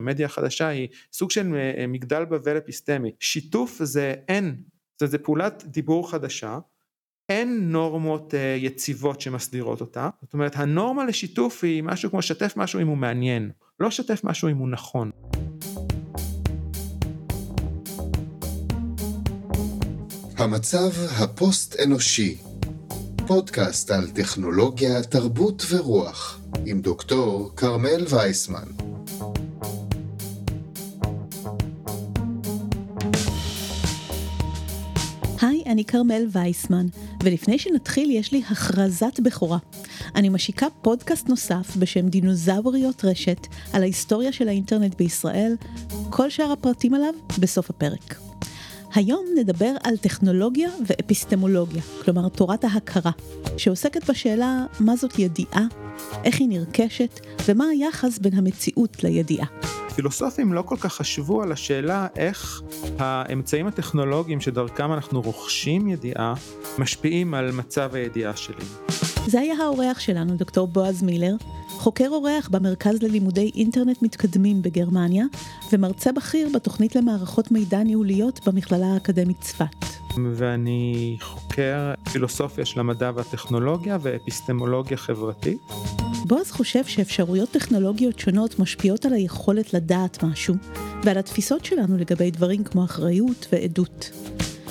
המדיה החדשה היא סוג של מגדל בבל אפיסטמי. שיתוף זה אין, זה פעולת דיבור חדשה, אין נורמות יציבות שמסדירות אותה, זאת אומרת הנורמה לשיתוף היא משהו כמו שתף משהו אם הוא מעניין, לא שתף משהו אם הוא נכון. המצב הפוסט-אנושי, פודקאסט על טכנולוגיה, תרבות ורוח, עם דוקטור קרמל וייסמן. היי, אני קרמל וייסמן, ולפני שנתחיל יש לי הכרזת בכורה. אני משיקה פודקאסט נוסף בשם דינוזאוריות רשת על ההיסטוריה של האינטרנט בישראל, כל שאר הפרטים עליו בסוף הפרק. היום נדבר על טכנולוגיה ואפיסטמולוגיה, כלומר תורת ההכרה, שעוסקת בשאלה מה זאת ידיעה, איך היא נרכשת, ומה היחס בין המציאות לידיעה. פילוסופים לא כל כך חשבו על השאלה איך האמצעים הטכנולוגיים שדרכם אנחנו רוכשים ידיעה, משפיעים על מצב הידיעה שלי. זה היה האורח שלנו, דוקטור בועז מילר, חוקר אורח במרכז ללימודי אינטרנט מתקדמים בגרמניה, ומרצה בכיר בתוכנית למערכות מידע ניהוליות במכללה האקדמית צפת. ואני חוקר פילוסופיה של המדע והטכנולוגיה ואפיסטמולוגיה חברתית. בועז חושב שאפשרויות טכנולוגיות שונות משפיעות על היכולת לדעת משהו, ועל התפיסות שלנו לגבי דברים כמו אחריות ועדות.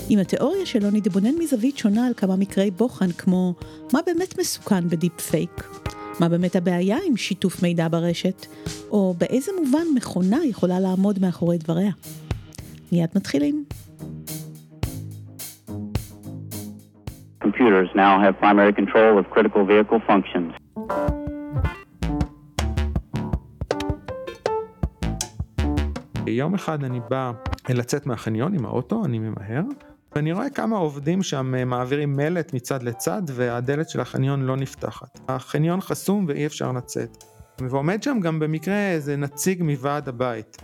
עם התיאוריה שלו נתבונן מזווית שונה על כמה מקרי בוחן כמו מה באמת מסוכן בדיפ פייק, מה באמת הבעיה עם שיתוף מידע ברשת, או באיזה מובן מכונה יכולה לעמוד מאחורי דבריה. מיד מתחילים. Computers now have primary control of critical vehicle functions. יום אחד אני בא לצאת מהחניון עם האוטו, אני ממהר, ואני רואה כמה עובדים שם מעבירים מלט מצד לצד, והדלת של החניון לא נפתחת. החניון חסום ואי אפשר לצאת. ועומד שם גם במקרה איזה נציג מוועד הבית.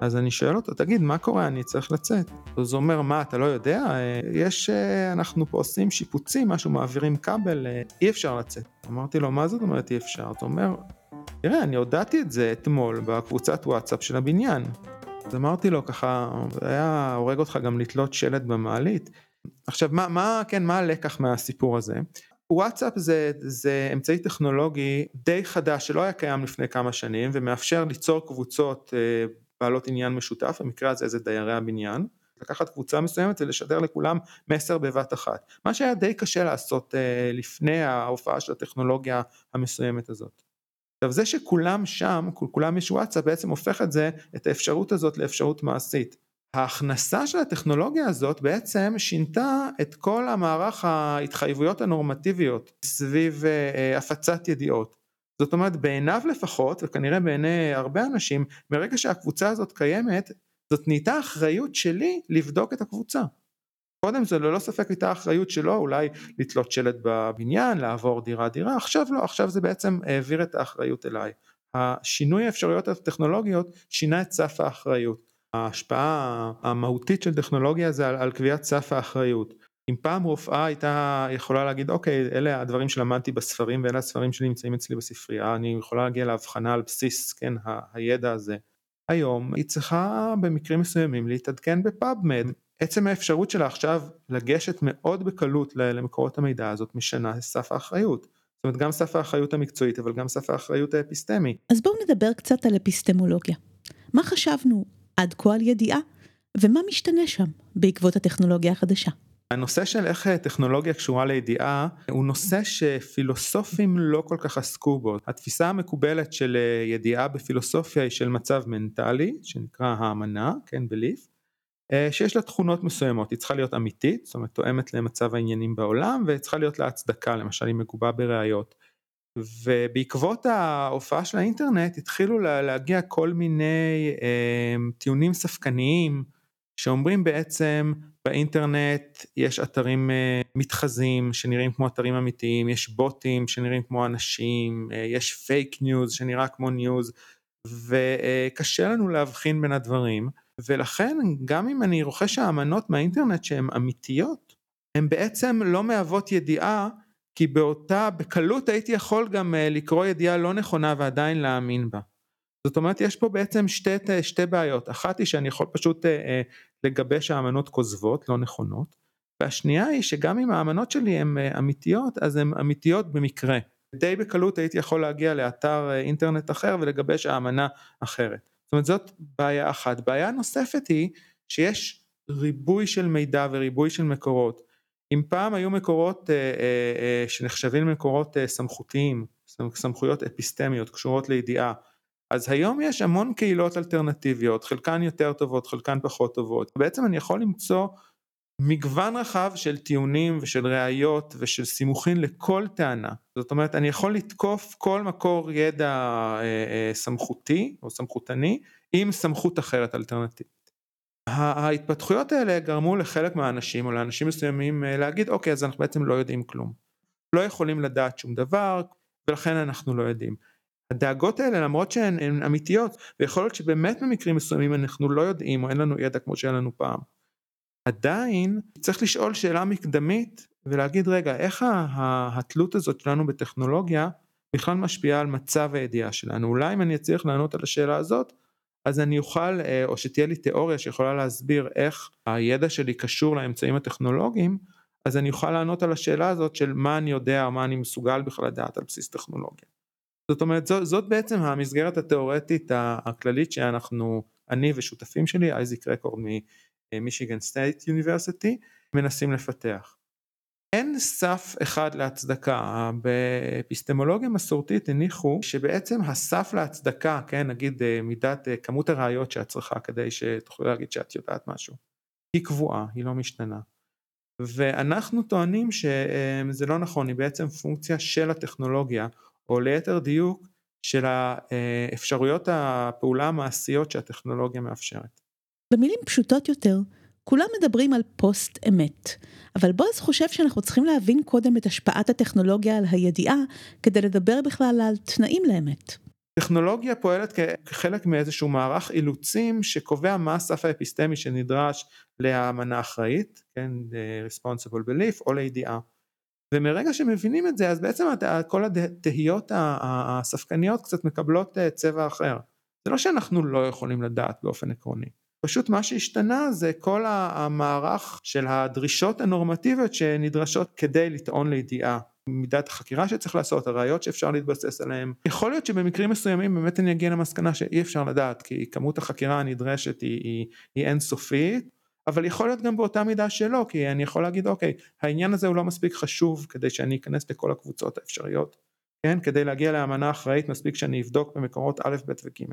אז אני שואל אותו, תגיד, מה קורה? אני צריך לצאת. אז הוא אומר, מה, אתה לא יודע? אנחנו פה עושים שיפוצים, משהו, מעבירים כבל, אי אפשר לצאת. אמרתי לו, מה זאת אומרת אי אפשר? אתה אומר, תראה, אני הודעתי את זה אתמול בקבוצת וואטסאפ של הבניין. אז אמרתי לו ככה, היה הורג אותך גם לתלות שלט במעלית. עכשיו, מה הלקח מהסיפור הזה? וואטסאפ זה אמצעי טכנולוגי די חדש, שלא היה קיים לפני כמה שנים, ומאפשר ליצור קבוצות בעלות עניין משותף, במקרה הזה זה דיירי הבניין, לקחת קבוצה מסוימת ולשדר לכולם מסר בבת אחת. מה שהיה די קשה לעשות לפני ההופעה של הטכנולוגיה המסוימת הזאת. עכשיו זה שכולם שם, כולם יש וואטסאפ, בעצם הופך את האפשרות הזאת לאפשרות מעשית. ההכנסה של הטכנולוגיה הזאת בעצם שינתה את כל המערך ההתחייבויות הנורמטיביות סביב הפצת ידיעות. זאת אומרת בעיניו לפחות, וכנראה בעיני הרבה אנשים, ברגע שהקבוצה הזאת קיימת, זאת נהייתה אחריות שלי לבדוק את הקבוצה. קודם זה לא ספק הייתה האחריות שלו, אולי לתלות שלט בבניין, לעבור דירה, עכשיו לא, עכשיו זה בעצם העביר את האחריות אליי. השינוי האפשרויות הטכנולוגיות שינה את סף האחריות. ההשפעה המהותית של טכנולוגיה זה על קביעת סף האחריות. אם פעם רופאה הייתה יכולה להגיד, אוקיי, אלה הדברים שלמדתי בספרים, ואלה הספרים שלי נמצאים אצלי בספרייה, אני יכולה להגיע להבחנה על בסיס, כן, הידע הזה. היום היא צריכה במקרים מסוימים להתעדכן בפאבמד. עצם האפשרות שלה עכשיו לגשת מאוד בקלות למקורות המידע הזאת משנה סף האחריות. זאת אומרת גם סף האחריות המקצועית אבל גם סף האחריות האפיסטמי. אז בואו נדבר קצת על אפיסטמולוגיה. מה חשבנו עד כה על ידיעה ומה משתנה שם בעקבות הטכנולוגיה החדשה? הנושא של איך טכנולוגיה קשורה לידיעה הוא נושא שפילוסופים לא כל כך עסקו בו. התפיסה המקובלת של ידיעה בפילוסופיה היא של מצב מנטלי שנקרא האמנה, כן, בליף. שיש לה תכונות מסוימות, היא צריכה להיות אמיתית, זאת אומרת תואמת למצב העניינים בעולם, וצריכה להיות לה הצדקה, למשל היא מגובה בראיות. ובעקבות ההופעה של האינטרנט התחילו להגיע כל מיני טיעונים ספקניים, שאומרים בעצם באינטרנט יש אתרים מתחזים שנראים כמו אתרים אמיתיים, יש בוטים שנראים כמו אנשים, יש פייק ניוז שנראה כמו ניוז, וקשה לנו להבחין בין הדברים. ולכן גם אם אני רוכש האמנות מהאינטרנט שהן אמיתיות, הן בעצם לא מהוות ידיעה, כי בקלות הייתי יכול גם לקרוא ידיעה לא נכונה ועדיין להאמין בה. זאת אומרת, יש פה בעצם שתי בעיות. אחת היא שאני יכול פשוט לגבש האמנות כוזבות, לא נכונות, והשנייה היא שגם אם האמנות שלי הן אמיתיות, אז הן אמיתיות במקרה. די בקלות הייתי יכול להגיע לאתר אינטרנט אחר ולגבש האמנה אחרת. זאת אומרת, זאת בעיה אחת. בעיה נוספת היא שיש ריבוי של מידע וריבוי של מקורות. אם פעם היו מקורות שנחשבים למקורות סמכותיים, סמכויות אפיסטמיות קשורות לידיעה, אז היום יש המון קהילות אלטרנטיביות, חלקן יותר טובות, חלקן פחות טובות. בעצם אני יכול למצוא מגוון רחב של טיעונים ושל ראיות ושל סימוכין לכל טענה. זאת אומרת, אני יכול לתקוף כל מקור ידע סמכותי או סמכותני עם סמכות אחרת אלטרנטיבית. ההתפתחויות האלה גרמו לחלק מהאנשים או לאנשים מסוימים להגיד, אוקיי, אז אנחנו בעצם לא יודעים כלום. לא יכולים לדעת שום דבר ולכן אנחנו לא יודעים. הדאגות האלה, למרות שהן אמיתיות, ויכול להיות שבאמת במקרים מסוימים אנחנו לא יודעים או אין לנו ידע כמו שהיה לנו פעם. עדיין צריך לשאול שאלה מקדמית ולהגיד, רגע, איך התלות הזאת שלנו בטכנולוגיה בכלל משפיעה על מצב הידיעה שלנו? אולי אם אני אצליח לענות על השאלה הזאת, אז אני אוכל, או שתהיה לי תיאוריה שיכולה להסביר איך הידע שלי קשור לאמצעים הטכנולוגיים, אז אני אוכל לענות על השאלה הזאת של מה אני יודע, מה אני מסוגל בכלל לדעת על בסיס טכנולוגיה. זאת אומרת, זאת בעצם המסגרת התיאורטית הכללית שאנחנו, אני ושותפים שלי, אייזיק רקורד ממישיגן סטייט יוניברסיטי, מנסים לפתח. אין סף אחד להצדקה, באפיסטמולוגיה מסורתית הניחו שבעצם הסף להצדקה, כן, נגיד מידת כמות הראיות שאת צריכה כדי שתוכלי להגיד שאת יודעת משהו, היא קבועה, היא לא משתנה. ואנחנו טוענים שזה לא נכון, היא בעצם פונקציה של הטכנולוגיה, או ליתר דיוק של האפשרויות הפעולה המעשיות שהטכנולוגיה מאפשרת. במילים פשוטות יותר, כולם מדברים על פוסט אמת, אבל בועז חושב שאנחנו צריכים להבין קודם את השפעת הטכנולוגיה על הידיעה, כדי לדבר בכלל על תנאים לאמת. טכנולוגיה פועלת כחלק מאיזשהו מערך אילוצים, שקובע מה הסף האפיסטמי שנדרש להאמנה אחראית, כן, responsible belief, או לידיעה. ומרגע שמבינים את זה, אז בעצם כל התהיות הספקניות קצת מקבלות צבע אחר. זה לא שאנחנו לא יכולים לדעת באופן עקרוני. פשוט מה שהשתנה זה כל המערך של הדרישות הנורמטיביות שנדרשות כדי לטעון לידיעה. מידת החקירה שצריך לעשות, הראיות שאפשר להתבסס עליהן. יכול להיות שבמקרים מסוימים באמת אני אגיע למסקנה שאי אפשר לדעת, כי כמות החקירה הנדרשת היא אינסופית, אבל יכול להיות גם באותה מידה שלו, כי אני יכול להגיד, אוקיי, העניין הזה הוא לא מספיק חשוב, כדי שאני אכנס לכל הקבוצות האפשריות, כן? כדי להגיע לאמנה אחראית, מספיק שאני אבדוק במקורות א', ב' וג'.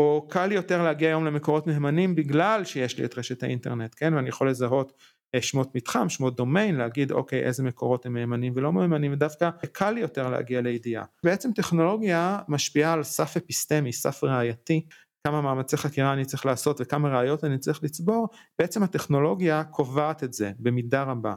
או קל לי יותר להגיע היום למקורות מהימנים, בגלל שיש לי את רשת האינטרנט, כן? ואני יכול לזהות שמות מתחם, שמות דומיין, להגיד, אוקיי, איזה מקורות הם מהימנים ולא מהימנים, ודווקא קל לי יותר להגיע לידיעה. בעצם טכנולוגיה משפיעה על סף אפיסטמי, סף ראייתי, כמה מאמצי חקירה אני צריך לעשות וכמה ראיות אני צריך לצבור, בעצם הטכנולוגיה קובעת את זה במידה רבה.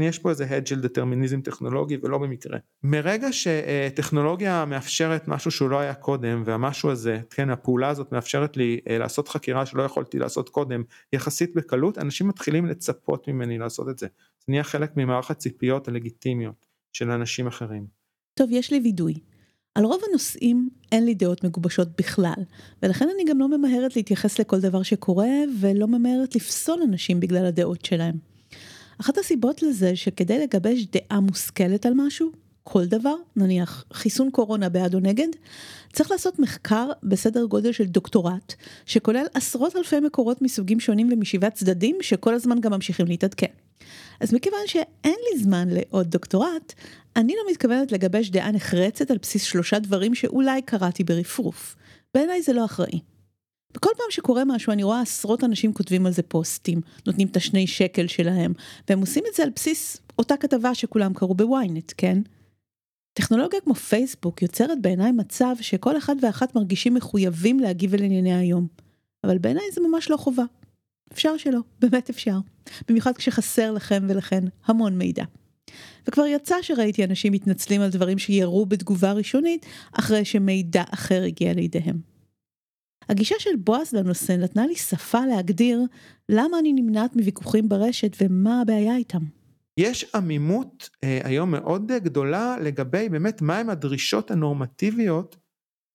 יש פה איזה הד של דטרמיניזם טכנולוגי ולא במקרה. מרגע שטכנולוגיה מאפשרת משהו שהוא לא היה קודם, והמשהו הזה, כן, הפעולה הזאת מאפשרת לי לעשות חקירה שלא יכולתי לעשות קודם, יחסית בקלות, אנשים מתחילים לצפות ממני לעשות את זה. זה נהיה חלק ממערך הציפיות הלגיטימיות של אנשים אחרים. טוב, יש לי וידוי. על רוב הנושאים אין לי דעות מגובשות בכלל, ולכן אני גם לא ממהרת להתייחס לכל דבר שקורה, ולא ממהרת לפסול אנשים בגלל הדעות שלהם. אחת הסיבות לזה שכדי לגבש דעה מושכלת על משהו, כל דבר, נניח חיסון קורונה בעד או נגד, צריך לעשות מחקר בסדר גודל של דוקטורט, שכולל עשרות אלפי מקורות מסוגים שונים ומשבעת צדדים, שכל הזמן גם ממשיכים להתעדכן. אז מכיוון שאין לי זמן לעוד דוקטורט, אני לא מתכוונת לגבש דעה נחרצת על בסיס 3 דברים שאולי קראתי ברפרוף. בעיניי זה לא אחראי. בכל פעם שקורה משהו אני רואה עשרות אנשים כותבים על זה פוסטים, נותנים את ה2 שקל שלהם, והם עושים את זה על בסיס אותה כתבה שכולם קראו בוויינט, כן? טכנולוגיה כמו פייסבוק יוצרת בעיניי מצב שכל אחד ואחת מרגישים מחויבים להגיב על ענייני היום. אבל בעיניי זה ממש לא חובה. אפשר שלא, באמת אפשר. במיוחד כשחסר לכם ולכן המון מידע. וכבר יצא שראיתי אנשים מתנצלים על דברים שירו בתגובה ראשונית, אחרי שמידע אחר הגיע לידיהם. הגישה של בועז לנושא נתנה לי שפה להגדיר למה אני נמנעת מוויכוחים ברשת ומה הבעיה איתם. יש עמימות היום מאוד גדולה לגבי באמת מהם הדרישות הנורמטיביות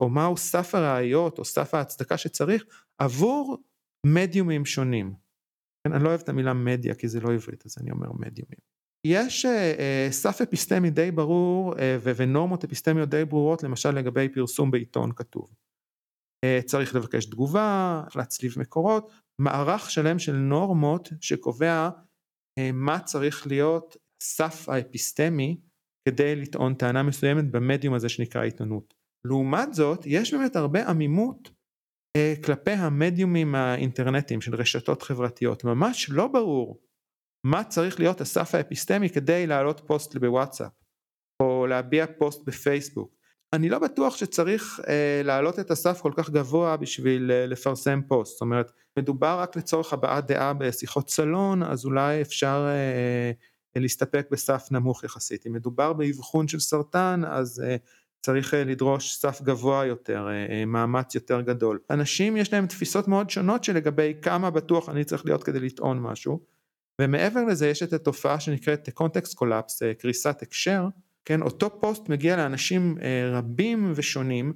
או מהו סף הראיות, או סף ההצדקה שצריך, עבור מדיומים שונים. כן, אני לא אוהב את המילה מדיה, כי זה לא עברית, אז אני אומר מדיומים. יש סף אפיסטמי די ברור, ונורמות אפיסטמיות די ברורות, למשל לגבי פרסום בעיתון כתוב. צריך לבקש תגובה, להצליב מקורות, מערך שלם של נורמות שקובע מה צריך להיות סף האפיסטמי, כדי לטעון טענה מסוימת במדיום הזה שנקרא עיתונות. לעומת זאת, יש באמת הרבה עמימות כלפי המדיומים האינטרנטיים של רשתות חברתיות. ממש לא ברור מה צריך להיות הסף האפיסטמי כדי להעלות פוסט בוואטסאפ, או להביע פוסט בפייסבוק. אני לא בטוח שצריך להעלות את הסף כל כך גבוה בשביל לפרסם פוסט. זאת אומרת, מדובר רק לצורך הבעת דעה בשיחות סלון, אז אולי אפשר להסתפק בסף נמוך יחסית. אם מדובר באבחון של סרטן, אז צריך לדרוש סף גבוה יותר, מאמץ יותר גדול. אנשים יש להם תפיסות מאוד שונות שלגבי כמה בטוח אני צריך להיות כדי לטעון משהו, ומעבר לזה יש את התופעה שנקראת קונטקסט קולאפס, קריסת הקשר, כן, אותו פוסט מגיע לאנשים רבים ושונים,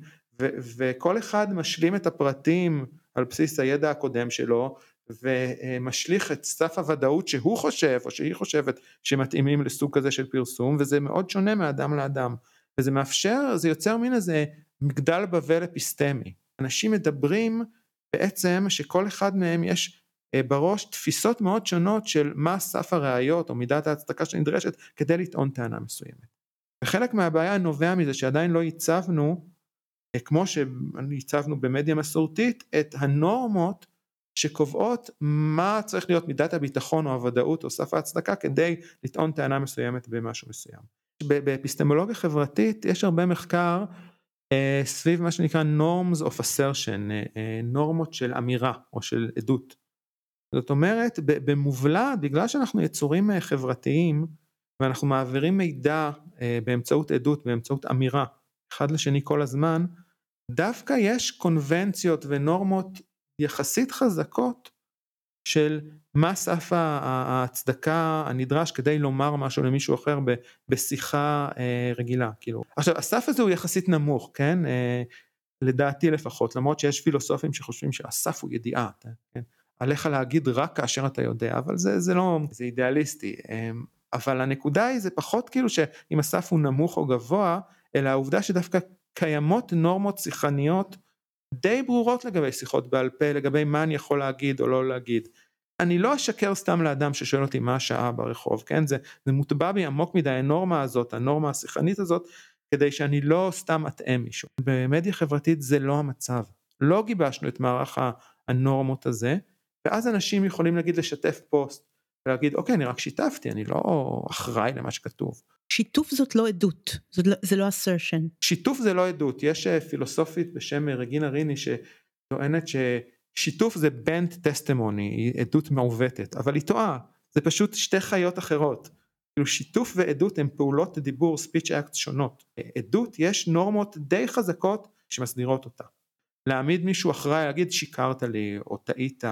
וכל אחד משלים את הפרטים על בסיס הידע הקודם שלו, ומשליך את סף הוודאות שהוא חושב, או שהיא חושבת, שמתאימים לסוג כזה של פרסום, וזה מאוד שונה מאדם לאדם, וזה מאפשר, זה יוצר מין איזה מגדל בבל אפיסטמי. אנשים מדברים בעצם שכל אחד מהם יש בראש תפיסות מאוד שונות של מה סף הראיות או מידת ההצדקה שנדרשת כדי לטעון טענה מסוימת. וחלק מהבעיה נובע מזה שעדיין לא ייצבנו, כמו שייצבנו במדיה מסורתית, את הנורמות שקובעות מה צריך להיות מידת הביטחון או הוודאות או סף ההצדקה כדי לטעון טענה מסוימת במשהו מסוים. באפיסטמולוגיה חברתית יש הרבה מחקר סביב מה שנקרא norms of assertion, נורמות של אמירה או של עדות. זאת אומרת, במובלע, בגלל שאנחנו יצורים חברתיים, ואנחנו מעבירים מידע באמצעות עדות, באמצעות אמירה, אחד לשני כל הזמן, דווקא יש קונבנציות ונורמות יחסית חזקות, של מה סף ההצדקה הנדרש כדי לומר משהו למישהו אחר בשיחה רגילה. כאילו. עכשיו, הסף הזה הוא יחסית נמוך, כן? לדעתי לפחות, למרות שיש פילוסופים שחושבים שהסף הוא ידיעה, כן? עליך להגיד רק כאשר אתה יודע, אבל זה לא, זה אידיאליסטי. אבל הנקודה היא, זה פחות כאילו שאם הסף הוא נמוך או גבוה, אלא העובדה שדווקא קיימות נורמות שיחניות די ברורות לגבי שיחות בעל פה, לגבי מה אני יכול להגיד או לא להגיד. אני לא אשקר סתם לאדם ששואל אותי מה השעה ברחוב, כן? זה מוטבע בי עמוק מדי, הנורמה הזאת, הנורמה השיחנית הזאת, כדי שאני לא סתם אטעה מישהו. במדיה חברתית זה לא המצב. לא גיבשנו את מערך הנורמות הזה, ואז אנשים יכולים להגיד לשתף פוסט, ולהגיד, אוקיי, אני רק שיתפתי, אני לא אחראי למה שכתוב. שיתוף זאת לא עדות, זה לא assertion. שיתוף זה לא עדות, יש פילוסופית בשם רגינה ריני, שטוענת ששיתוף זה bent testimony, היא עדות מעוותת, אבל היא טועה, זה פשוט שתי חיות אחרות, כאילו שיתוף ועדות הם פעולות דיבור, speech act שונות, עדות יש נורמות די חזקות, שמסדירות אותה, להעמיד מישהו אחראי, להגיד שיקרת לי, או טעית,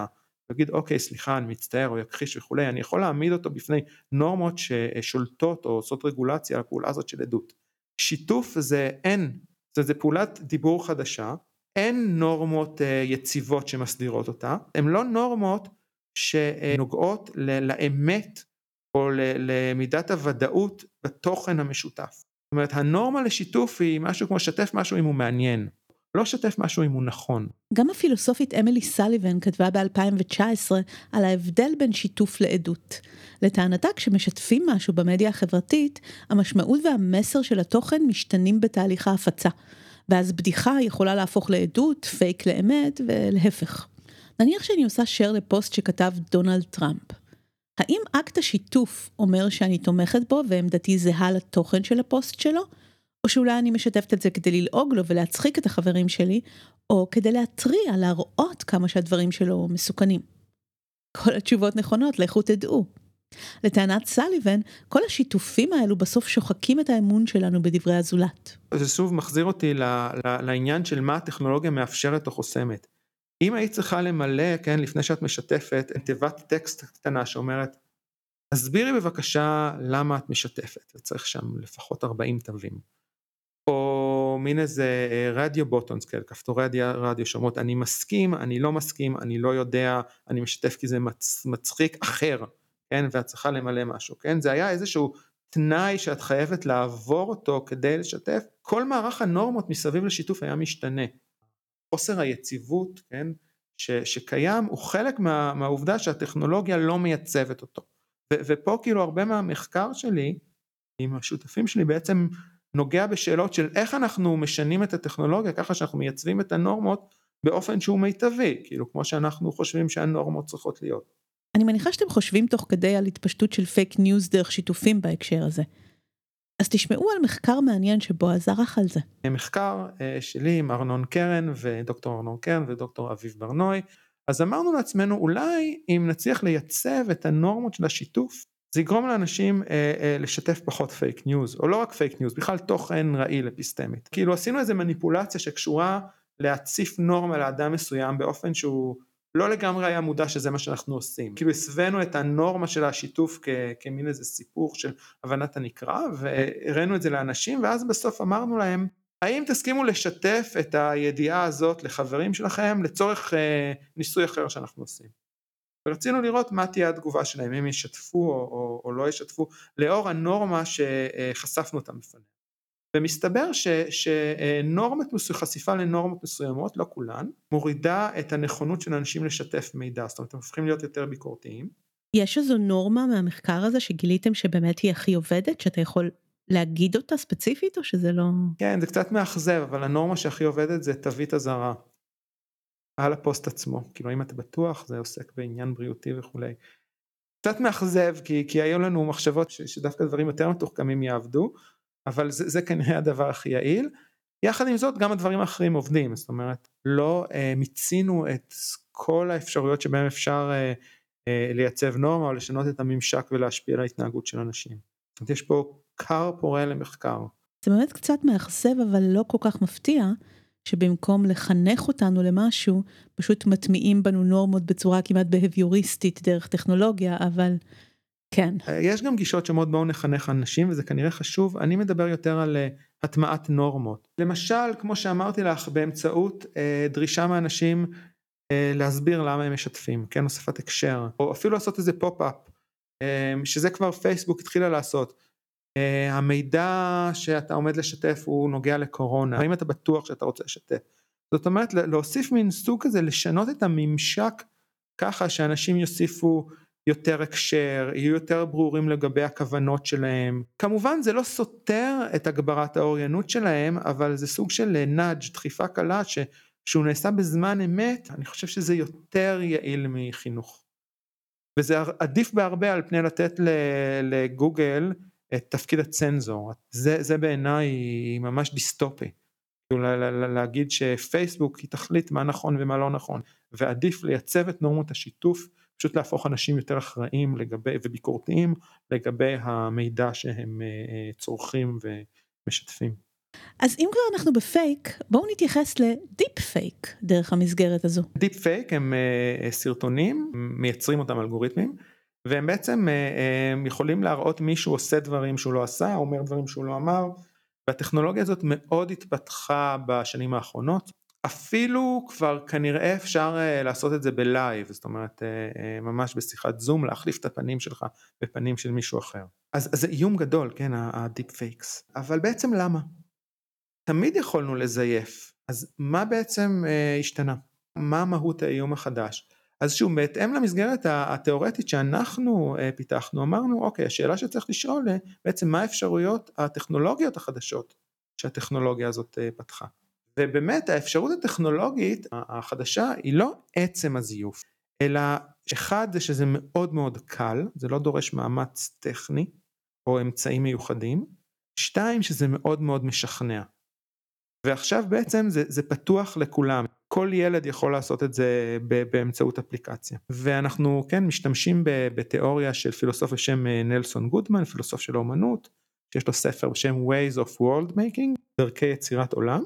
להגיד אוקיי סליחה אני מצטער או יכחיש וכולי, אני יכול להעמיד אותו בפני נורמות ששולטות או עושות רגולציה על הפעולה הזאת של עדות. שיתוף זה אין, זה פעולת דיבור חדשה, אין נורמות יציבות שמסדירות אותה, הן לא נורמות שנוגעות לאמת או למידת הוודאות בתוכן המשותף. זאת אומרת הנורמה לשיתוף היא משהו כמו שתף משהו אם הוא מעניין. לא שתף משהו אם הוא נכון. גם הפילוסופית אמילי סליבן כתבה ב-2019 על ההבדל בין שיתוף לעדות. לטענתה, כשמשתפים משהו במדיה החברתית, המשמעות והמסר של התוכן משתנים בתהליך ההפצה, ואז בדיחה יכולה להפוך לעדות, פייק לאמת ולהפך. נניח שאני עושה שייר לפוסט שכתב דונלד טראמפ. האם אקט השיתוף אומר שאני תומכת בו ועמדתי זהה לתוכן של הפוסט שלו? או שאולי אני משתפת את זה כדי ללעוג לו ולהצחיק את החברים שלי, או כדי להטריע, להראות כמה שהדברים שלו מסוכנים. כל התשובות נכונות, לכו תדעו. לטענת סליבן, כל השיתופים האלו בסוף שוחקים את האמון שלנו בדברי הזולת. זה שוב מחזיר אותי לעניין של מה הטכנולוגיה מאפשרת או חוסמת. אם היית צריכה למלא, כן, לפני שאת משתפת, תיבת טקסט קטנה שאומרת, הסבירי בבקשה למה את משתפת, צריך שם לפחות 40 תווים. או מין איזה רדיו בוטונס כאלה, כפתורי רדיו שאומרות, אני מסכים, אני לא מסכים, אני לא יודע, אני משתף כי זה מצחיק אחר, כן, ואת צריכה למלא משהו, כן, זה היה איזשהו תנאי שאת חייבת לעבור אותו כדי לשתף, כל מערך הנורמות מסביב לשיתוף היה משתנה, חוסר היציבות, כן, שקיים הוא חלק מהעובדה שהטכנולוגיה לא מייצבת אותו, ופה כאילו הרבה מהמחקר שלי, עם השותפים שלי בעצם, נוגע בשאלות של איך אנחנו משנים את הטכנולוגיה, ככה שאנחנו מייצבים את הנורמות באופן שהוא מיטבי, כאילו כמו שאנחנו חושבים שהנורמות צריכות להיות. אני מניחה שאתם חושבים תוך כדי על התפשטות של פייק ניוז דרך שיתופים בהקשר הזה. אז תשמעו על מחקר מעניין שבועז ערך על זה. מחקר שלי עם ארנון קרן ודוקטור ארנון קרן ודוקטור אביב ברנוי, אז אמרנו לעצמנו אולי אם נצליח לייצב את הנורמות של השיתוף, זה יגרום לאנשים לשתף פחות פייק ניוז, או לא רק פייק ניוז, בכלל תוכן רעיל אפיסטמית. כאילו עשינו איזו מניפולציה שקשורה להציף נורמה לאדם מסוים, באופן שהוא לא לגמרי היה מודע שזה מה שאנחנו עושים. כאילו הסווינו את הנורמה של השיתוף כמין איזה סיפור של הבנת הנקרא, והראינו את זה לאנשים, ואז בסוף אמרנו להם, האם תסכימו לשתף את הידיעה הזאת לחברים שלכם, לצורך ניסוי אחר שאנחנו עושים? ורצינו לראות מה תהיה התגובה שלהם, אם ישתפו או לא ישתפו, לאור הנורמה שחשפנו אותם בפניה. ומסתבר שנורמת מסוימת, חשיפה לנורמות מסוימות, לא כולן, מורידה את הנכונות של אנשים לשתף מידע, זאת אומרת, הם הופכים להיות יותר ביקורתיים. יש איזו נורמה מהמחקר הזה שגיליתם שבאמת היא הכי עובדת, שאתה יכול להגיד אותה ספציפית או שזה לא... כן, זה קצת מאכזב, אבל הנורמה שהכי עובדת זה תווית אזהרה. על הפוסט עצמו, כאילו אם אתה בטוח, זה עוסק בעניין בריאותי וכולי. קצת מאכזב, כי היו לנו מחשבות שדווקא דברים יותר מתוחכמים יעבדו, אבל זה כנראה הדבר הכי יעיל. יחד עם זאת, גם הדברים האחרים עובדים, זאת אומרת, לא מיצינו את כל האפשרויות שבהם אפשר לייצב נורמה, או לשנות את הממשק ולהשפיע על ההתנהגות של אנשים. זאת אומרת, יש פה כר פורה למחקר. זה באמת קצת מאכזב, אבל לא כל כך מפתיע, שבמקום לחנך אותנו למשהו, פשוט מטמיעים בנו נורמות בצורה כמעט בהביוריסטית דרך טכנולוגיה, אבל כן. יש גם גישות שמות בואו נחנך אנשים, וזה כנראה חשוב, אני מדבר יותר על הטמעת נורמות. למשל, כמו שאמרתי לך, באמצעות דרישה מאנשים להסביר למה הם משתפים, כן, הוספת הקשר, או אפילו לעשות איזה פופ-אפ, שזה כבר פייסבוק התחילה לעשות, המידע שאתה עומד לשתף הוא נוגע לקורונה, האם אתה בטוח שאתה רוצה לשתף, זאת אומרת להוסיף מין סוג כזה, לשנות את הממשק ככה שאנשים יוסיפו יותר הקשר, יהיו יותר ברורים לגבי הכוונות שלהם, כמובן זה לא סותר את הגברת האוריינות שלהם, אבל זה סוג של נאג', דחיפה קלה, שהוא נעשה בזמן אמת, אני חושב שזה יותר יעיל מחינוך, וזה עדיף בהרבה על פני לתת לגוגל, את תפקיד הצנזור, זה בעיניי ממש דיסטופי, להגיד שפייסבוק היא תחליט מה נכון ומה לא נכון, ועדיף לייצב את נורמות השיתוף, פשוט להפוך אנשים יותר אחראים וביקורתיים, לגבי המידע שהם צורכים ומשתפים. אז אם כבר אנחנו בפייק, בואו נתייחס לדיפ פייק, דרך המסגרת הזו. דיפ פייק הם סרטונים, מייצרים אותם אלגוריתמים, והם בעצם יכולים להראות מישהו עושה דברים שהוא לא עשה, אומר דברים שהוא לא אמר, והטכנולוגיה הזאת מאוד התפתחה בשנים האחרונות, אפילו כבר כנראה אפשר לעשות את זה בלייב, זאת אומרת ממש בשיחת זום, להחליף את הפנים שלך בפנים של מישהו אחר. אז זה איום גדול, כן, הדיפ פייקס, אבל בעצם למה? תמיד יכולנו לזייף, אז מה בעצם השתנה? מה מהות האיום החדש? אז שוב, בהתאם למסגרת התיאורטית שאנחנו פיתחנו, אמרנו, אוקיי, השאלה שצריך לשאול, בעצם מה האפשרויות הטכנולוגיות החדשות שהטכנולוגיה הזאת פתחה. ובאמת, האפשרות הטכנולוגית החדשה היא לא עצם הזיוף, אלא אחד זה שזה מאוד מאוד קל, זה לא דורש מאמץ טכני או אמצעים מיוחדים, שתיים שזה מאוד מאוד משכנע. ועכשיו בעצם זה פתוח לכולם. כל ילד יכול לעשות את זה באמצעות אפליקציה. ואנחנו כן משתמשים בתיאוריה של פילוסוף בשם נלסון גודמן, פילוסוף של אומנות, שיש לו ספר בשם Ways of World Making, דרכי יצירת עולם,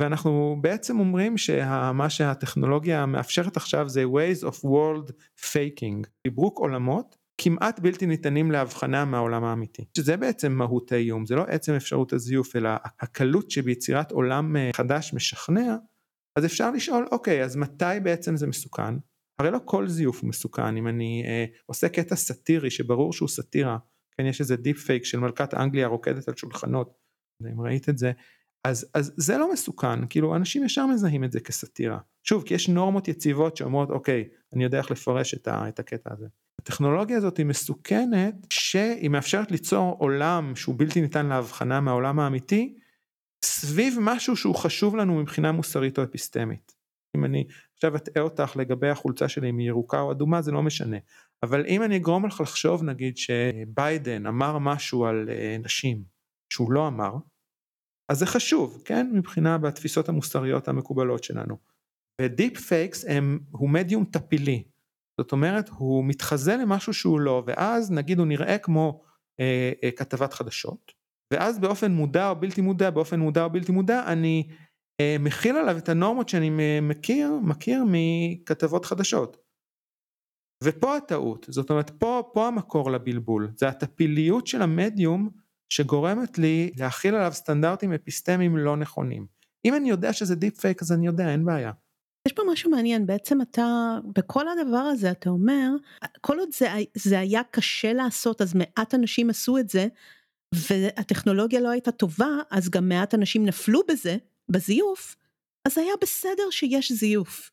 ואנחנו בעצם אומרים שמה שהטכנולוגיה מאפשרת עכשיו זה Ways of World Faking, דיברוק עולמות, כמעט בלתי ניתנים להבחנה מהעולם האמיתי. שזה בעצם מהות האיום, זה לא עצם אפשרות הזיוף, אלא הקלות שביצירת עולם חדש משכנע. אז אפשר לשאול, אוקיי, אז מתי בעצם זה מסוכן? הרי לא כל זיוף מסוכן, אם אני עושה קטע סטירי, שברור שהוא סטירה, כן, יש איזה דיפ פייק של מלכת אנגליה רוקדת על שולחנות, אם ראית את זה, אז זה לא מסוכן, כאילו אנשים ישר מזהים את זה כסטירה. שוב, כי יש נורמות יציבות שאומרות, אוקיי, אני יודע איך לפרש את הקטע הזה. הטכנולוגיה הזאת היא מסוכנת, שהיא מאפשרת ליצור עולם שהוא בלתי ניתן להבחנה מהעולם האמיתי, סביב משהו שהוא חשוב לנו מבחינה מוסרית או אפיסטמית. אם אני עכשיו אתאה אותך לגבי החולצה שלי, אם היא ירוקה או אדומה, זה לא משנה. אבל אם אני אגרום לך לחשוב, נגיד שביידן אמר משהו על נשים שהוא לא אמר, אז זה חשוב, כן? מבחינה בתפיסות המוסריות המקובלות שלנו. ודיפ פייקס הוא מדיום טפילי, זאת אומרת, הוא מתחזה למשהו שהוא לא, ואז נגיד הוא נראה כמו כתבת חדשות, ואז באופן מודע או בלתי מודע, אני מכיל עליו את הנורמות שאני מכיר מכתבות חדשות. ופה הטעות, זאת אומרת, פה המקור לבלבול, זה הטפיליות של המדיום, שגורמת לי להכיל עליו סטנדרטים אפיסטמיים לא נכונים. אם אני יודע שזה דיפ פייק, אז אני יודע, אין בעיה. יש פה משהו מעניין, בעצם אתה, בכל הדבר הזה אתה אומר, כל עוד זה היה קשה לעשות, אז מעט אנשים עשו את זה, והטכנולוגיה לא הייתה טובה, אז גם מעט אנשים נפלו בזה, בזיוף, אז היה בסדר שיש זיוף.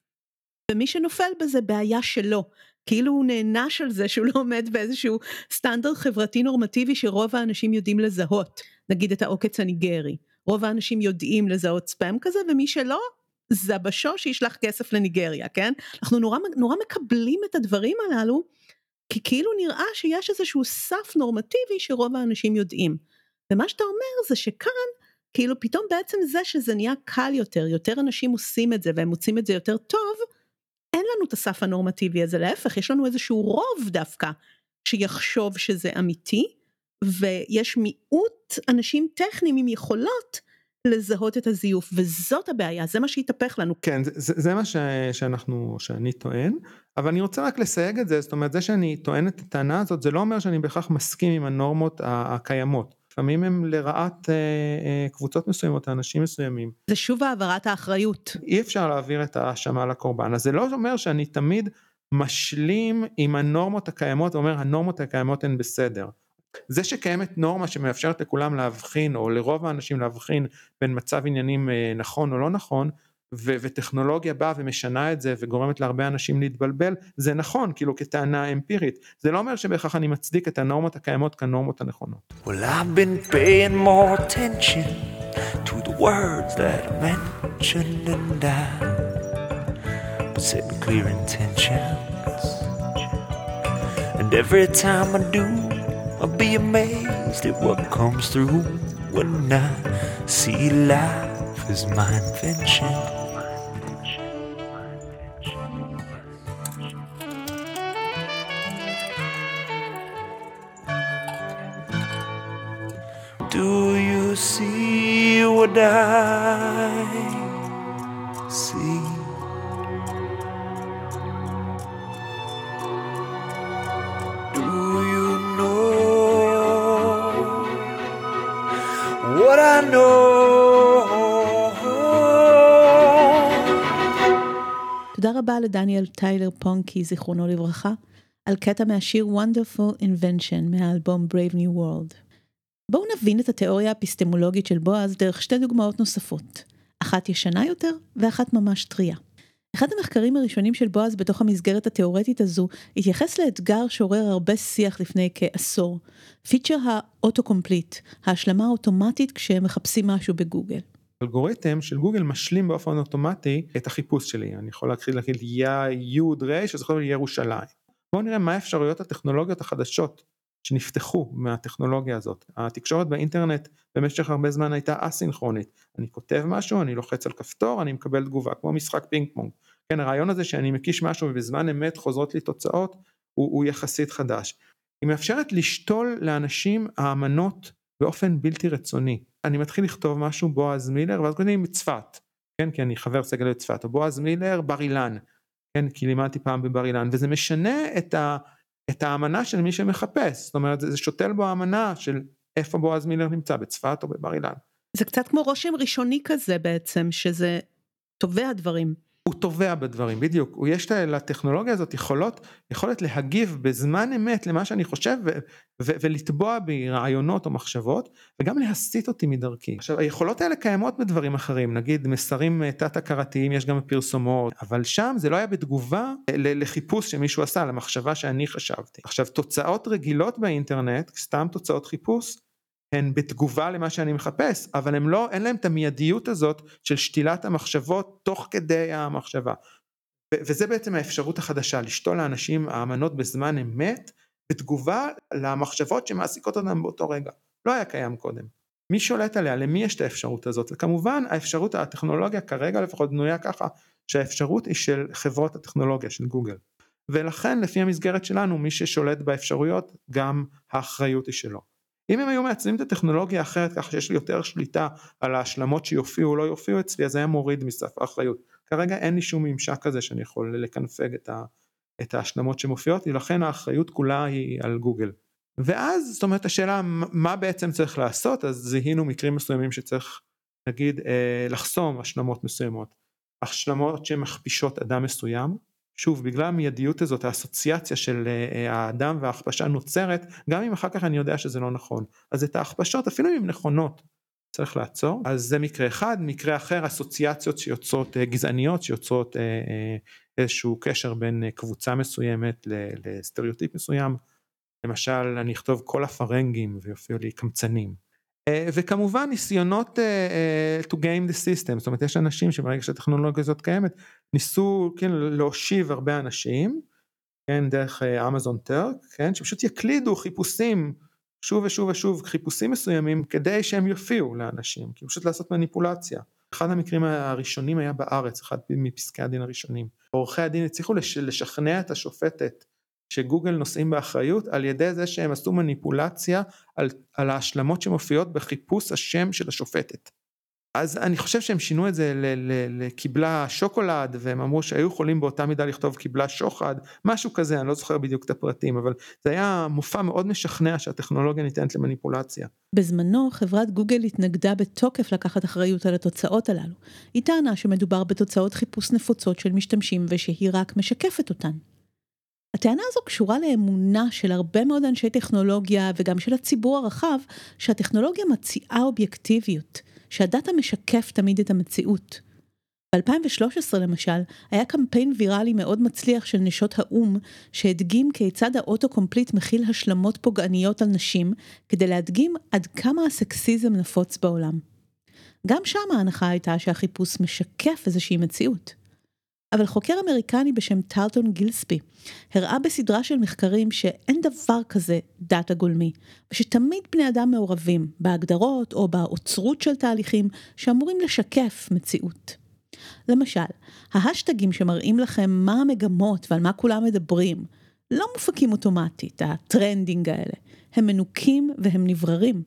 ומי שנופל בזה, בעיה שלו. כאילו הוא נענש על זה שהוא לא עומד באיזשהו סטנדרט חברתי נורמטיבי שרוב האנשים יודעים לזהות, נגיד את העוקץ הניגרי, רוב האנשים יודעים לזהות ספאם כזה, ומי שלא, זבשו שישלח כסף לניגריה, כן? אנחנו נורא מקבלים את הדברים הללו, כי כאילו נראה שיש איזשהו סף נורמטיבי שרוב האנשים יודעים, ומה שאתה אומר זה שכאן, כאילו פתאום בעצם זה שזה נהיה קל יותר, יותר אנשים עושים את זה, והם מוצאים את זה יותר טוב, אין לנו את הסף הנורמטיבי הזה, להפך, יש לנו איזשהו רוב דווקא, שיחשוב שזה אמיתי, ויש מיעוט אנשים טכניים עם יכולות, לזהות את הזיוף, וזאת הבעיה, זה מה שהתהפך לנו. כן, זה מה שאני טוען, אבל אני רוצה רק לסייג את זה, זאת אומרת, זה שאני טוען את הטענה הזאת, זה לא אומר שאני בהכרח מסכים עם הנורמות הקיימות, לפעמים הם לרעת קבוצות מסוימות, האנשים מסוימים. זה שוב העברת האחריות. אי אפשר להעביר את האשמה לקורבן, אז זה לא אומר שאני תמיד משלים עם הנורמות הקיימות, ואומר הנורמות הקיימות הן בסדר. זה שקיימת נורמה שמאפשרת לכולם להבחין, או לרוב האנשים להבחין, בין מצב עניינים נכון או לא נכון, וטכנולוגיה באה ומשנה את זה, וגורמת להרבה אנשים להתבלבל, זה נכון, כאילו כטענה אמפירית, זה לא אומר שבכך אני מצדיק את הנורמות הקיימות כנורמות הנכונות. Well, I've been paying more attention to the words that I mentioned and I said clear intentions and every time I do I'll be amazed at what comes through when I see life is my invention. Do you see what I see? Do you know what I know? תודה רבה לדניאל טיילר פונקי, זיכרונו לברכה, על קטע מהשיר Wonderful Invention מהאלבום Brave New World. בואו נבין את התיאוריה האפיסטמולוגית של בועז דרך שתי דוגמאות נוספות, אחת ישנה יותר ואחת ממש טריה. אחד המחקרים הראשונים של בועז בתוך המסגרת התיאורטית הזו התייחס לאתגר שעורר הרבה שיח לפני כעשור, פיצ'ר האוטו-קומפליט, ההשלמה האוטומטית כשמחפשים משהו בגוגל. אלגוריתם של גוגל משלים באופן אוטומטי את החיפוש שלי, אני יכול להכיל יוד רש, אז יכול להיות ירושלים. בואו נראה מה האפשרויות הטכנולוגיות החדשות שנפתחו מהטכנולוגיה הזאת. התקשורת באינטרנט במשך הרבה זמן הייתה אסינכרונית. אני כותב משהו, אני לוחץ על כפתור, אני מקבל תגובה, כמו משחק פינג פונג. כן, הרעיון הזה שאני מקיש משהו ובזמן אמת חוזרות לי תוצאות, הוא יחסית חדש. היא מאפשרת לשתול לאנשים האמנות באופן בלתי רצוני. אני מתחיל לכתוב משהו, בועז מילר, ואז קודם מצפת, כן, כי אני חבר סגל בצפת, או בועז מילר, בר אילן, כן, כי לימדתי פעם בבר אילן, וזה משנה את את האמנה של מי שמחפש, זאת אומרת, זה שותל בו האמנה של איפה בועז מילר נמצא, בצפת או בבר אילן. זה קצת כמו רושם ראשוני כזה בעצם, שזה תובע דברים. הוא תובע בדברים, בדיוק. הוא יש לטכנולוגיה הזאת יכולת להגיב בזמן אמת למה שאני חושב, ולטבוע ברעיונות או מחשבות, וגם להסיט אותי מדרכי. עכשיו, היכולות האלה קיימות בדברים אחרים, נגיד מסרים תת-הכרתיים, יש גם פרסומות, אבל שם זה לא היה בתגובה לחיפוש שמישהו עשה, למחשבה שאני חשבתי. עכשיו, תוצאות רגילות באינטרנט, סתם תוצאות חיפוש, הן בתגובה למה שאני מחפש, אבל הם לא, אין להם את המיידיות הזאת של שתילת המחשבות תוך כדי המחשבה. וזה בעצם האפשרות החדשה, לשתול לאנשים האמנות בזמן אמת, בתגובה למחשבות שמעסיקות אותם באותו רגע. לא היה קיים קודם. מי שולט עליה? למי יש את האפשרות הזאת? וכמובן, האפשרות, הטכנולוגיה כרגע לפחות בנויה ככה, שהאפשרות היא של חברות הטכנולוגיה, של גוגל. ולכן, לפי המסגרת שלנו, מי ששולט באפשרויות, גם האחריות היא שלו. אם הם היו מעצבים את הטכנולוגיה אחרת, כך שיש לי יותר שליטה על ההשלמות שיופיעו או לא יופיעו אצלי, אז היה מוריד מסף האחריות. כרגע אין לי שום ממשק כזה שאני יכול לקנפג את ההשלמות שמופיעות, ולכן האחריות כולה היא על גוגל. ואז, זאת אומרת, השאלה מה בעצם צריך לעשות, אז זיהינו מקרים מסוימים שצריך, נגיד, לחסום השלמות מסוימות. השלמות שמכפישות אדם מסוים, שוב, בגלל המיידיות הזאת, האסוציאציה של האדם וההכפשה נוצרת, גם אם אחר כך אני יודע שזה לא נכון. אז את ההכפשות, אפילו אם הן נכונות, צריך לעצור. אז זה מקרה אחד, מקרה אחר, אסוציאציות שיוצרות גזעניות, שיוצרות איזשהו קשר בין קבוצה מסוימת לסטריאוטיפ מסוים. למשל, אני אכתוב כל הפרנגים ויופיעו לי קמצנים. וכמובן ניסיונות to game the system, זאת אומרת יש אנשים שברגע שהטכנולוגיה הזאת קיימת, ניסו כן, להושיב הרבה אנשים, כן, דרך אמזון טרק, כן, שפשוט יקלידו חיפושים, שוב ושוב ושוב, חיפושים מסוימים, כדי שהם יופיעו לאנשים, כי פשוט לעשות מניפולציה. אחד המקרים הראשונים היה בארץ, אחד מפסקי הדין הראשונים. עורכי הדין הצליחו לשכנע את השופטת, שגוגל נושאים באחריות על ידי זה שהם עשו מניפולציה על ההשלמות שמופיעות בחיפוש השם של השופטת. אז אני חושב שהם שינו את זה לקיבלה שוקולד, והם אמרו שהיו יכולים באותה מידה לכתוב קיבלה שוחד, משהו כזה, אני לא זוכר בדיוק את הפרטים, אבל זה היה מופע מאוד משכנע שהטכנולוגיה ניתנת למניפולציה. בזמנו חברת גוגל התנגדה בתוקף לקחת אחריות על התוצאות הללו. היא טענה שמדובר בתוצאות חיפוש נפוצות של משתמשים ושהיא רק משקפת אותן. הטענה הזו קשורה לאמונה של הרבה מאוד אנשי טכנולוגיה וגם של הציבור הרחב, שהטכנולוגיה מציעה אובייקטיביות, שהדאטה משקף תמיד את המציאות. ב-2013 למשל, היה קמפיין ויראלי מאוד מצליח של נשות האום, שהדגים כיצד האוטו-קומפליט מכיל השלמות פוגעניות על נשים, כדי להדגים עד כמה הסקסיזם נפוץ בעולם. גם שם ההנחה הייתה שהחיפוש משקף איזושהי מציאות. אבל חוקר אמריקני בשם טלטון גילספי הראה בסדרה של מחקרים שאין דבר כזה דאטה גולמי, ושתמיד בני אדם מעורבים בהגדרות או באוצרות של תהליכים שאמורים לשקף מציאות. למשל, ההשטגים שמראים לכם מה המגמות ועל מה כולם מדברים, לא מופקים אוטומטית, הטרנדינג האלה. הם מנוקים והם נבררים.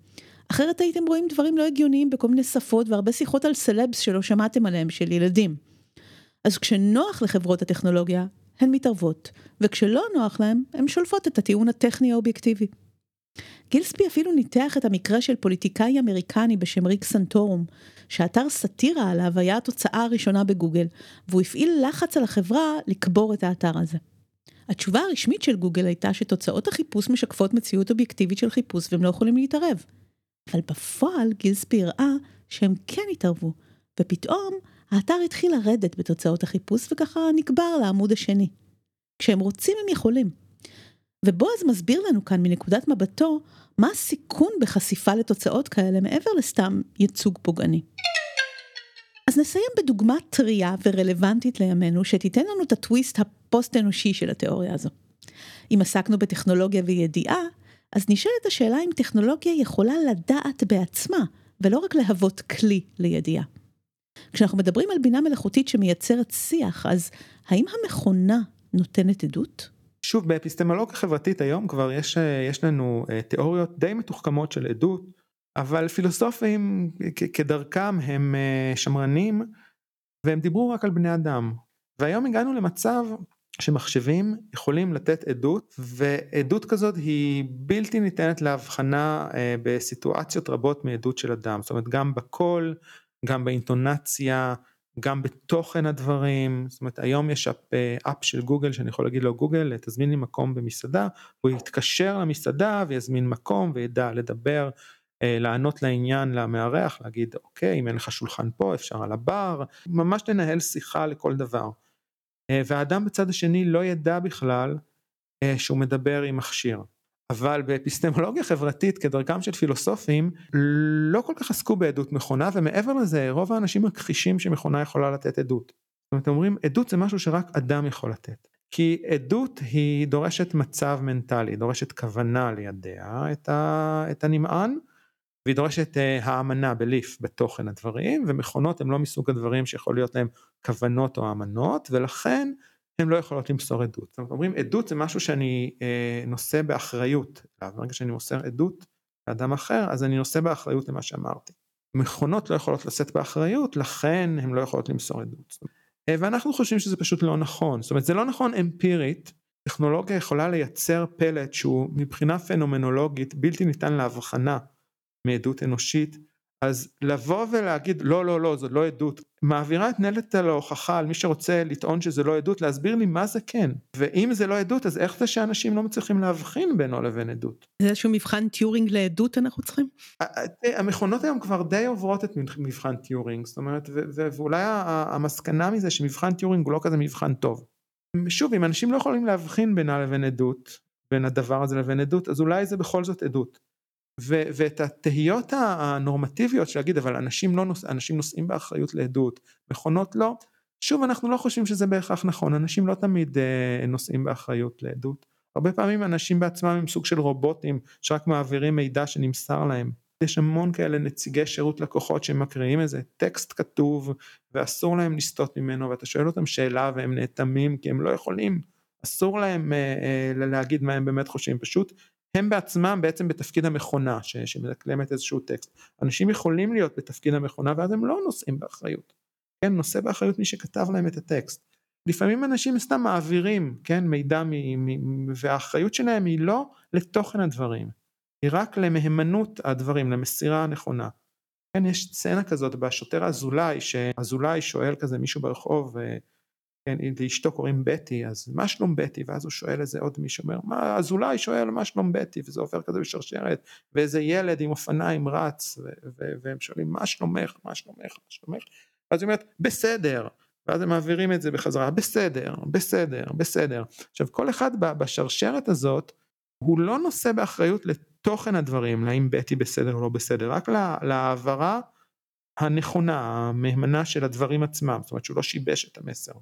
אחרת הייתם רואים דברים לא הגיוניים בכל מיני שפות והרבה שיחות על סלבס שלא שמעתם עליהם של ילדים. אז כשנוח לחברות הטכנולוגיה, הן מתערבות, וכשלא נוח להם, הן שולפות את הטיעון הטכני האובייקטיבי. גילספי אפילו ניתח את המקרה של פוליטיקאי אמריקני בשם ריק סנטורום, שאתר סטירה עליו היה התוצאה הראשונה בגוגל, והוא הפעיל לחץ על החברה לקבור את האתר הזה. התשובה הרשמית של גוגל הייתה שתוצאות החיפוש משקפות מציאות אובייקטיבית של חיפוש, והם לא יכולים להתערב. אבל בפועל גילספי הראה שהם כן התערבו, ופתאום האתר התחיל לרדת בתוצאות החיפוש, וככה נקבר לעמוד השני. כשהם רוצים הם יכולים. ובועז מסביר לנו כאן מנקודת מבטו, מה הסיכון בחשיפה לתוצאות כאלה, מעבר לסתם ייצוג פוגעני. אז נסיים בדוגמה טריה ורלוונטית לימינו, שתיתן לנו את הטוויסט הפוסט-אנושי של התיאוריה הזו. אם עסקנו בטכנולוגיה וידיעה, אז נשאלת השאלה אם טכנולוגיה יכולה לדעת בעצמה, ולא רק להוות כלי לידיעה. כשאנחנו מדברים על בינה מלאכותית שמייצרת שיח, אז האם המכונה נותנת עדות? שוב, באפיסטמולוגיה חברתית היום כבר יש לנו תיאוריות די מתוחכמות של עדות, אבל פילוסופים כדרכם הם שמרנים, והם דיברו רק על בני אדם. והיום הגענו למצב שמחשבים יכולים לתת עדות, ועדות כזאת היא בלתי ניתנת להבחנה בסיטואציות רבות מעדות של אדם, זאת אומרת גם בקול, גם באינטונציה, גם בתוכן הדברים, זאת אומרת היום יש אפ של גוגל שאני יכול להגיד לו גוגל, תזמין לי מקום במסעדה, הוא יתקשר למסעדה ויזמין מקום וידע לדבר, לענות לעניין, למארח, להגיד אוקיי, אם אין לך שולחן פה אפשר על הבר, ממש לנהל שיחה לכל דבר. והאדם בצד השני לא ידע בכלל שהוא מדבר עם מכשיר. אבל באפיסטמולוגיה חברתית, כדרכם של פילוסופים, לא כל כך עסקו בעדות מכונה, ומעבר לזה, רוב האנשים מכחישים שמכונה יכולה לתת עדות. זאת אומרת, אומרים, עדות זה משהו שרק אדם יכול לתת. כי עדות היא דורשת מצב מנטלי, דורשת כוונה לידע את הנמען, והיא דורשת האמנה בליף בתוכן הדברים, ומכונות הם לא מסוג הדברים שיכול להיות להם כוונות או האמנות, ולכן הן לא יכולות למסור עדות. זאת אומרת, אומרים, עדות זה משהו שאני נושא באחריות, ברגע שאני מוסר עדות לאדם אחר, אז אני נושא באחריות למה שאמרתי. מכונות לא יכולות לשאת באחריות, לכן הן לא יכולות למסור עדות. ואנחנו חושבים שזה פשוט לא נכון, זאת אומרת, זה לא נכון אמפירית, טכנולוגיה יכולה לייצר פלט שהוא מבחינה פנומנולוגית בלתי ניתן להבחנה, מעדות אנושית, אז לבוא ולהגיד, לא, לא, לא, זו לא עדות, מעבירה את נלת להוכחה על מי שרוצה לטעון שזה לא עדות, להסביר לי מה זה כן, ואם זה לא עדות, אז איך זה שאנשים לא מצליחים להבחין בינו לבין עדות? זה איזשהו מבחן טיורינג לעדות אנחנו צריכים? המכונות היום כבר די עוברות את מבחן טיורינג, זאת אומרת, ואולי המסקנה מזה שמבחן טיורינג הוא לא כזה מבחן טוב. שוב, אם אנשים לא יכולים להבחין בינה לבין עדות, בין הדבר הזה לבין עדות, אז אולי זה בכל זאת עדות. ואת התהיות הנורמטיביות שלהגיד, אבל אנשים נושאים באחריות לעדות, מכונות לא, שוב אנחנו לא חושבים שזה בהכרח נכון, אנשים לא תמיד נושאים באחריות לעדות, הרבה פעמים אנשים בעצמם הם סוג של רובוטים, שרק מעבירים מידע שנמסר להם, יש המון כאלה נציגי שירות לקוחות, שמקריאים איזה טקסט כתוב, ואסור להם לסטות ממנו, ואתה שואל אותם שאלה, והם נאטמים, כי הם לא יכולים, אסור להם להגיד מה הם באמת חושבים, פשוט, הם בעצמם בעצם בתפקיד המכונה, שמדקלמת איזשהו טקסט, אנשים יכולים להיות בתפקיד המכונה, ואז הם לא נושאים באחריות, כן, נושא באחריות מי שכתב להם את הטקסט, לפעמים אנשים סתם מעבירים, כן, מידע, והאחריות שלהם היא לא לתוכן הדברים, היא רק למהימנות הדברים, למסירה הנכונה, כן, יש סצנה כזאת בשוטר אזולאי, שאזולאי שואל כזה מישהו ברחוב, כן, לאשתו קוראים בטי, אז מה שלום בטי, ואז הוא שואל איזה עוד מישהו, אומר, אז אולי שואל מה שלום בטי, וזה עובר כזה בשרשרת, ואיזה ילד עם אופניים רץ, והם שואלים, מה שלומך, מה שלומך, מה שלומך, ואז היא אומרת, בסדר, ואז הם מעבירים את זה בחזרה, בסדר, בסדר, בסדר, עכשיו כל אחד בשרשרת הזאת, הוא לא נושא באחריות לתוכן הדברים, לאם בטי בסדר או לא בסדר, רק להעברה הנכונה, המהימנה של הדברים עצמם, זאת אומרת שהוא לא שיבש את המסר.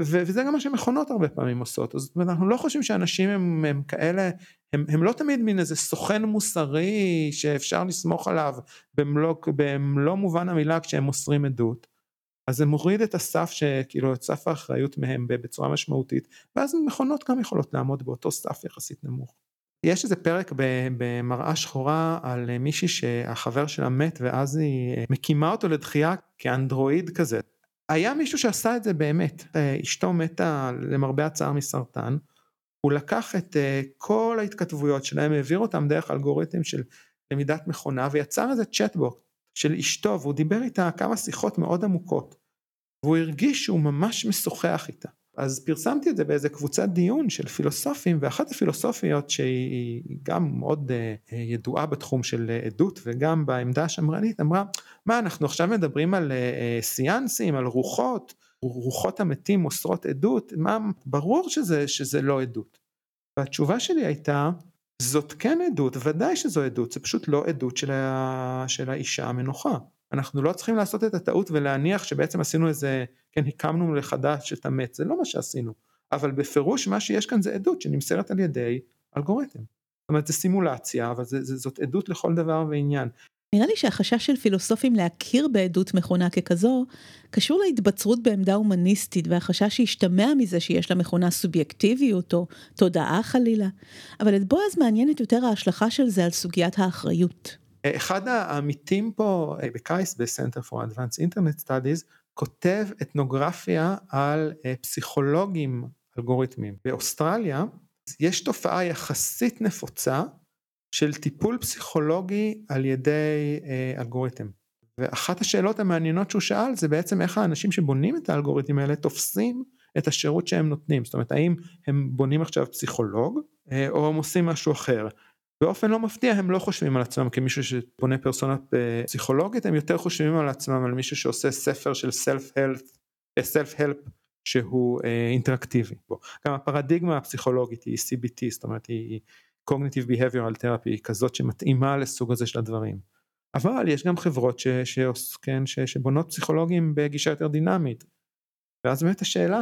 וזה גם מה שמכונות הרבה פעמים עושות, אז אנחנו לא חושבים שאנשים הם כאלה, הם לא תמיד מין איזה סוכן מוסרי שאפשר לסמוך עליו, במלוא מובן המילה כשהם מוסרים עדות, אז זה מוריד את הסף שכאילו את סף האחריות מהם בצורה משמעותית, ואז מכונות גם יכולות לעמוד באותו סף יחסית נמוך. יש איזה פרק במראה שחורה על מישהי שהחבר שלה מת ואז היא מקימה אותו לדחייה כאנדרואיד כזה, היה מישהו שעשה את זה באמת, אשתו מתה למרבה הצער מסרטן, הוא לקח את כל ההתכתבויות שלהם, העביר אותם דרך אלגוריתם של למידת מכונה, ויצר איזה צ'טבוט של אשתו, והוא דיבר איתה כמה שיחות מאוד עמוקות, והוא הרגיש שהוא ממש משוחח איתה, אז פרסמתי את זה באיזה קבוצת דיון של פילוסופים, ואחת הפילוסופיות שהיא גם מאוד ידועה בתחום של עדות, וגם בעמדה השמרנית, אמרה, מה אנחנו עכשיו מדברים על סיאנסים, על רוחות, רוחות המתים מוסרות עדות, מה ברור שזה לא עדות. והתשובה שלי הייתה, זאת כן עדות, ודאי שזו עדות, זה פשוט לא עדות של האישה המנוחה. אנחנו לא צריכים לעשות את הטעות ולהניח שבעצם עשינו איזה, כן, הקמנו לחדש את המת, זה לא מה שעשינו, אבל בפירוש מה שיש כאן זה עדות שנמסרת על ידי אלגוריתם. זאת אומרת, זה סימולציה, אבל זאת עדות לכל דבר ועניין. נראה לי שהחשש של פילוסופים להכיר בעדות מכונה ככזו, קשור להתבצרות בעמדה הומניסטית, והחשש שהשתמע מזה שיש לה מכונה סובייקטיביות או תודעה חלילה, אבל את בועז מעניינת יותר ההשלכה של זה על סוגיית האחריות. אחד העמיתים פה בקייס, בסנטר פור אדוונס אינטרנט סטאדיז, כותב אתנוגרפיה על פסיכולוגים אלגוריתמים. באוסטרליה יש תופעה יחסית נפוצה של טיפול פסיכולוגי על ידי אלגוריתם. ואחת השאלות המעניינות שהוא שאל זה בעצם איך האנשים שבונים את האלגוריתמים האלה תופסים את השירות שהם נותנים. זאת אומרת, האם הם בונים עכשיו פסיכולוג או הם עושים משהו אחר. באופן לא מפתיע הם לא חושבים על עצמם כמישהו שבונה פרסונה פסיכולוגית, הם יותר חושבים על עצמם על מישהו שעושה ספר של self-help שהוא אינטראקטיבי. גם הפרדיגמה הפסיכולוגית היא CBT, זאת אומרת היא Cognitive Behavioral Therapy, היא כזאת שמתאימה לסוג הזה של הדברים. אבל יש גם חברות שבונות פסיכולוגים בגישה יותר דינמית, ואז באמת השאלה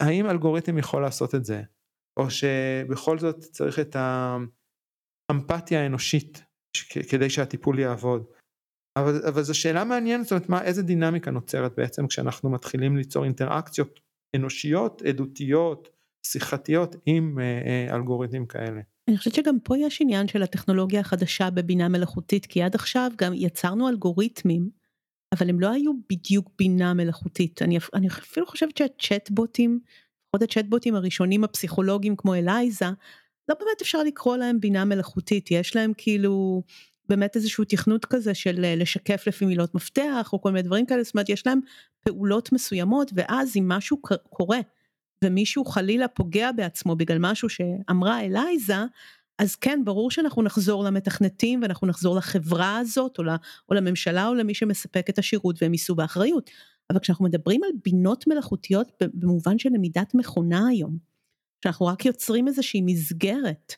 האם אלגוריתם יכול לעשות את זה, או שבכל זאת צריך את האמפתיה האנושית כדי שהטיפול יעבוד. אבל זו שאלה מעניינת, זאת אומרת, איזה דינמיקה נוצרת בעצם כשאנחנו מתחילים ליצור אינטראקציות אנושיות, עדותיות, שיחתיות עם אלגוריתמים כאלה. אני חושבת שגם פה יש עניין של הטכנולוגיה החדשה בבינה מלאכותית, כי עד עכשיו גם יצרנו אלגוריתמים, אבל הם לא היו בדיוק בינה מלאכותית. אני אפילו חושבת שהצ'טבוטים, עוד הצ'טבוטים הראשונים הפסיכולוגיים כמו אלייזה, לא באמת אפשר לקרוא להם בינה מלאכותית, יש להם כאילו באמת איזשהו תכנות כזה של לשקף לפי מילות מפתח, או כל מיני דברים כאלה, זאת אומרת, יש להם פעולות מסוימות, ואז אם משהו קורה, ומישהו חלילה פוגע בעצמו, בגלל משהו שאמרה אלייזה, אז כן, ברור שאנחנו נחזור למתכנתים, ואנחנו נחזור לחברה הזאת, או לממשלה, או למי שמספק את השירות, והם יישאו באחריות. אבל כשאנחנו מדברים על בינות מלאכותיות, במובן של למידת מכונה היום, שאנחנו רק יוצרים איזושהי מסגרת,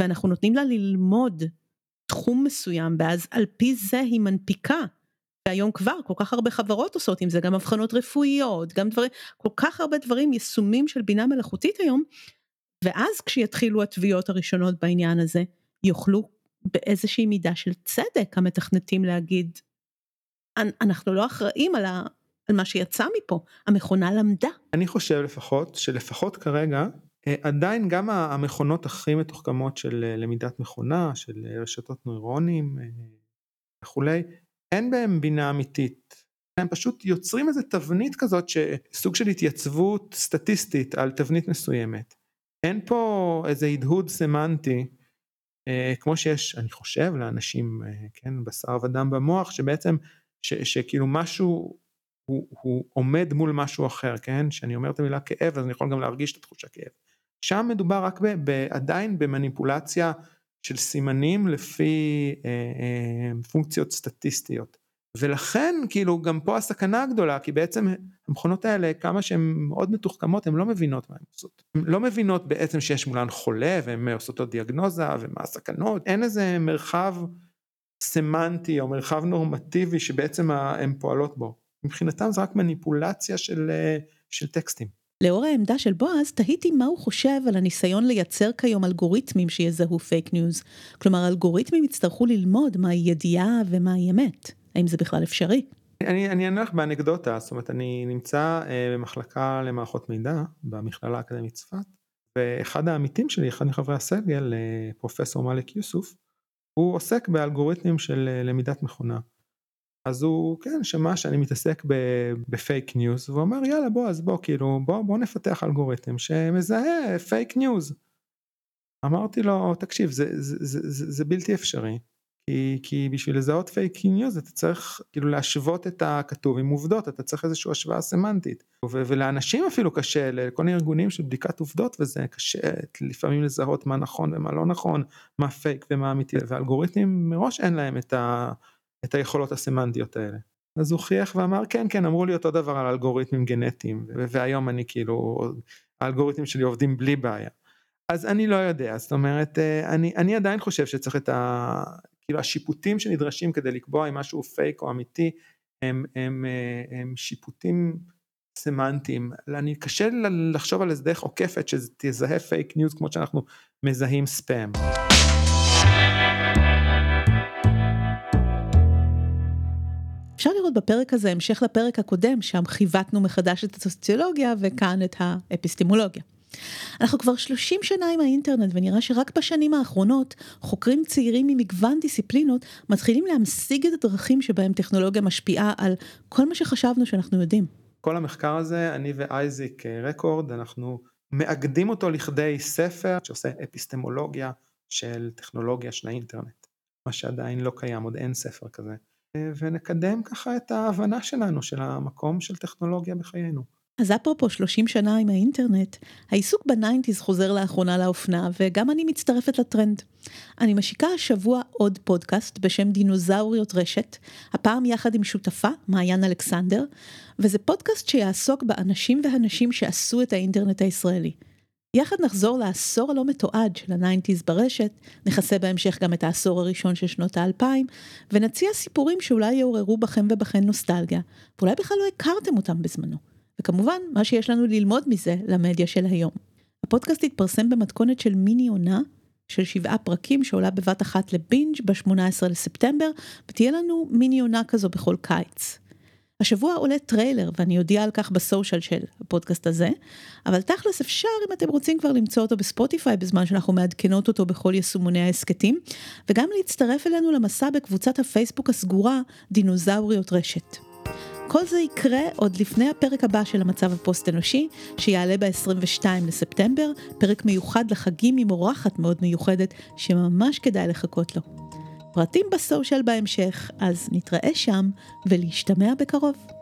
ואנחנו נותנים לה ללמוד תחום מסוים, ואז על פי זה היא מנפיקה, והיום כבר כל כך הרבה חברות עושות עם זה, גם הבחנות רפואיות, גם דברים, כל כך הרבה דברים יישומים של בינה מלאכותית היום, ואז כשיתחילו התביעות הראשונות בעניין הזה, יוכלו באיזושהי מידה של צדק המתכנתים להגיד, אנחנו לא אחראים על מה שיצא מפה, המכונה למדה. אני חושב שלפחות כרגע, עדיין גם המכונות הכי מתוחכמות של למידת מכונה, של רשתות נוירונים וכולי, אין בהם בינה אמיתית. הם פשוט יוצרים איזו תבנית כזאת, סוג של התייצבות סטטיסטית על תבנית מסוימת. אין פה איזה הדהוד סמנטי, כמו שיש, אני חושב, לאנשים, כן, בשר ודם במוח, שבעצם, שכאילו משהו, הוא עומד מול משהו אחר, כן? שאני אומר את המילה כאב, אז אני יכול גם להרגיש את התחושה כאב. שם מדובר רק עדיין במניפולציה של סימנים לפי פונקציות סטטיסטיות. ולכן, כאילו, גם פה הסכנה הגדולה, כי בעצם המכונות האלה, כמה שהן מאוד מתוחכמות, הן לא מבינות מה הן עושות. הן לא מבינות בעצם שיש מולן חולה, והן עושות לו דיאגנוזה, ומה הסכנות. אין איזה מרחב סמנטי, או מרחב נורמטיבי, שבעצם הן פועלות בו. מבחינתם זה רק מניפולציה של טקסטים. לאור העמדה של בועז, תהיתי מה הוא חושב על הניסיון לייצר כיום אלגוריתמים שיזהו פייק ניוז. כלומר, אלגוריתמים יצטרכו ללמוד מהי ידיעה ומהי אמת. האם זה בכלל אפשרי? אני אנלך באנקדוטה, זאת אומרת, אני נמצא במחלקה למערכות מידע, במכללה האקדמית צפת, ואחד העמיתים שלי, אחד מחברי הסגל, פרופסור מליק יוסוף, הוא עוסק באלגוריתמים של למידת מכונה. אז הוא, כן, שמע שאני מתעסק בפייק ניוז, והוא אומר, יאללה, בוא נפתח אלגוריתם שמזהה פייק ניוז. אמרתי לו, תקשיב, זה בלתי אפשרי, כי בשביל לזהות פייק ניוז, אתה צריך כאילו להשוות את הכתוב עם עובדות, אתה צריך איזושהי השוואה סמנטית, ולאנשים אפילו קשה, לכל ארגונים של בדיקת עובדות, וזה קשה לפעמים לזהות מה נכון ומה לא נכון, מה פייק ומה אמיתי, והאלגוריתמים מראש אין להם את היכולות הסמנטיות האלה. אז הוא חייך ואמר, כן, אמרו לי אותו דבר על אלגוריתמים גנטיים, והיום אני כאילו, האלגוריתמים שלי עובדים בלי בעיה. אז אני לא יודע, זאת אומרת, אני עדיין חושב שצריך את כאילו השיפוטים שנדרשים כדי לקבוע אם משהו פייק או אמיתי, הם שיפוטים סמנטיים. אני קשה לחשוב על איזה דרך עוקפת שתזהה פייק ניוז כמו שאנחנו מזהים ספאם. אפשר לראות בפרק הזה, המשך לפרק הקודם, שם חיוותנו מחדש את הסוציולוגיה, וכאן את האפיסטמולוגיה. אנחנו כבר 30 שנה עם האינטרנט, ונראה שרק בשנים האחרונות, חוקרים צעירים ממגוון דיסציפלינות, מתחילים להמשיג את הדרכים שבהם טכנולוגיה משפיעה על כל מה שחשבנו שאנחנו יודעים. כל המחקר הזה, אני ואייזיק רקורד, אנחנו מאגדים אותו לכדי ספר שעושה אפיסטמולוגיה של טכנולוגיה של האינטרנט, מה שעדיין לא קיים, עוד אין ספר כזה, ונקדם ככה את ההבנה שלנו של המקום של טכנולוגיה בחיינו. אז אפרופו 30 שנה עם האינטרנט, העיסוק בניינטיז חוזר לאחרונה לאופנה, וגם אני מצטרפת לטרנד. אני משיקה השבוע עוד פודקאסט בשם דינוזאוריות רשת, הפעם יחד עם שותפה, מעיין אלכסנדר, וזה פודקאסט שיעסוק באנשים והנשים שעשו את האינטרנט הישראלי. יחד נחזור לעשור הלא מתועד של הניינטיז ברשת, נכסה בהמשך גם את העשור הראשון של שנות ה-2000, ונציע סיפורים שאולי יעוררו בכם ובכן נוסטלגיה, ואולי בכלל לא הכרתם אותם בזמנו. וכמובן, מה שיש לנו ללמוד מזה למדיה של היום. הפודקאסט התפרסם במתכונת של מיני עונה, של 7 פרקים שעולה בבת אחת לבינג' ב-18 לספטמבר, ותהיה לנו מיני עונה כזו בכל קיץ. השבוע עולה טריילר, ואני יודעה על כך בסושל של הפודקאסט הזה, אבל תכלס אפשר, אם אתם רוצים, כבר למצוא אותו בספוטיפיי, בזמן שאנחנו מעדכנות אותו בכל יסומוני העסקתים, וגם להצטרף אלינו למסע בקבוצת הפייסבוק הסגורה, דינוזאוריות רשת. כל זה יקרה עוד לפני הפרק הבא של המצב הפוסט-אנושי, שיעלה ב-22 לספטמבר, פרק מיוחד לחגים עם אורחת מאוד מיוחדת, שממש כדאי לחכות לו. פרטים בסושל בהמשך, אז נתראה שם ולהשתמע בקרוב.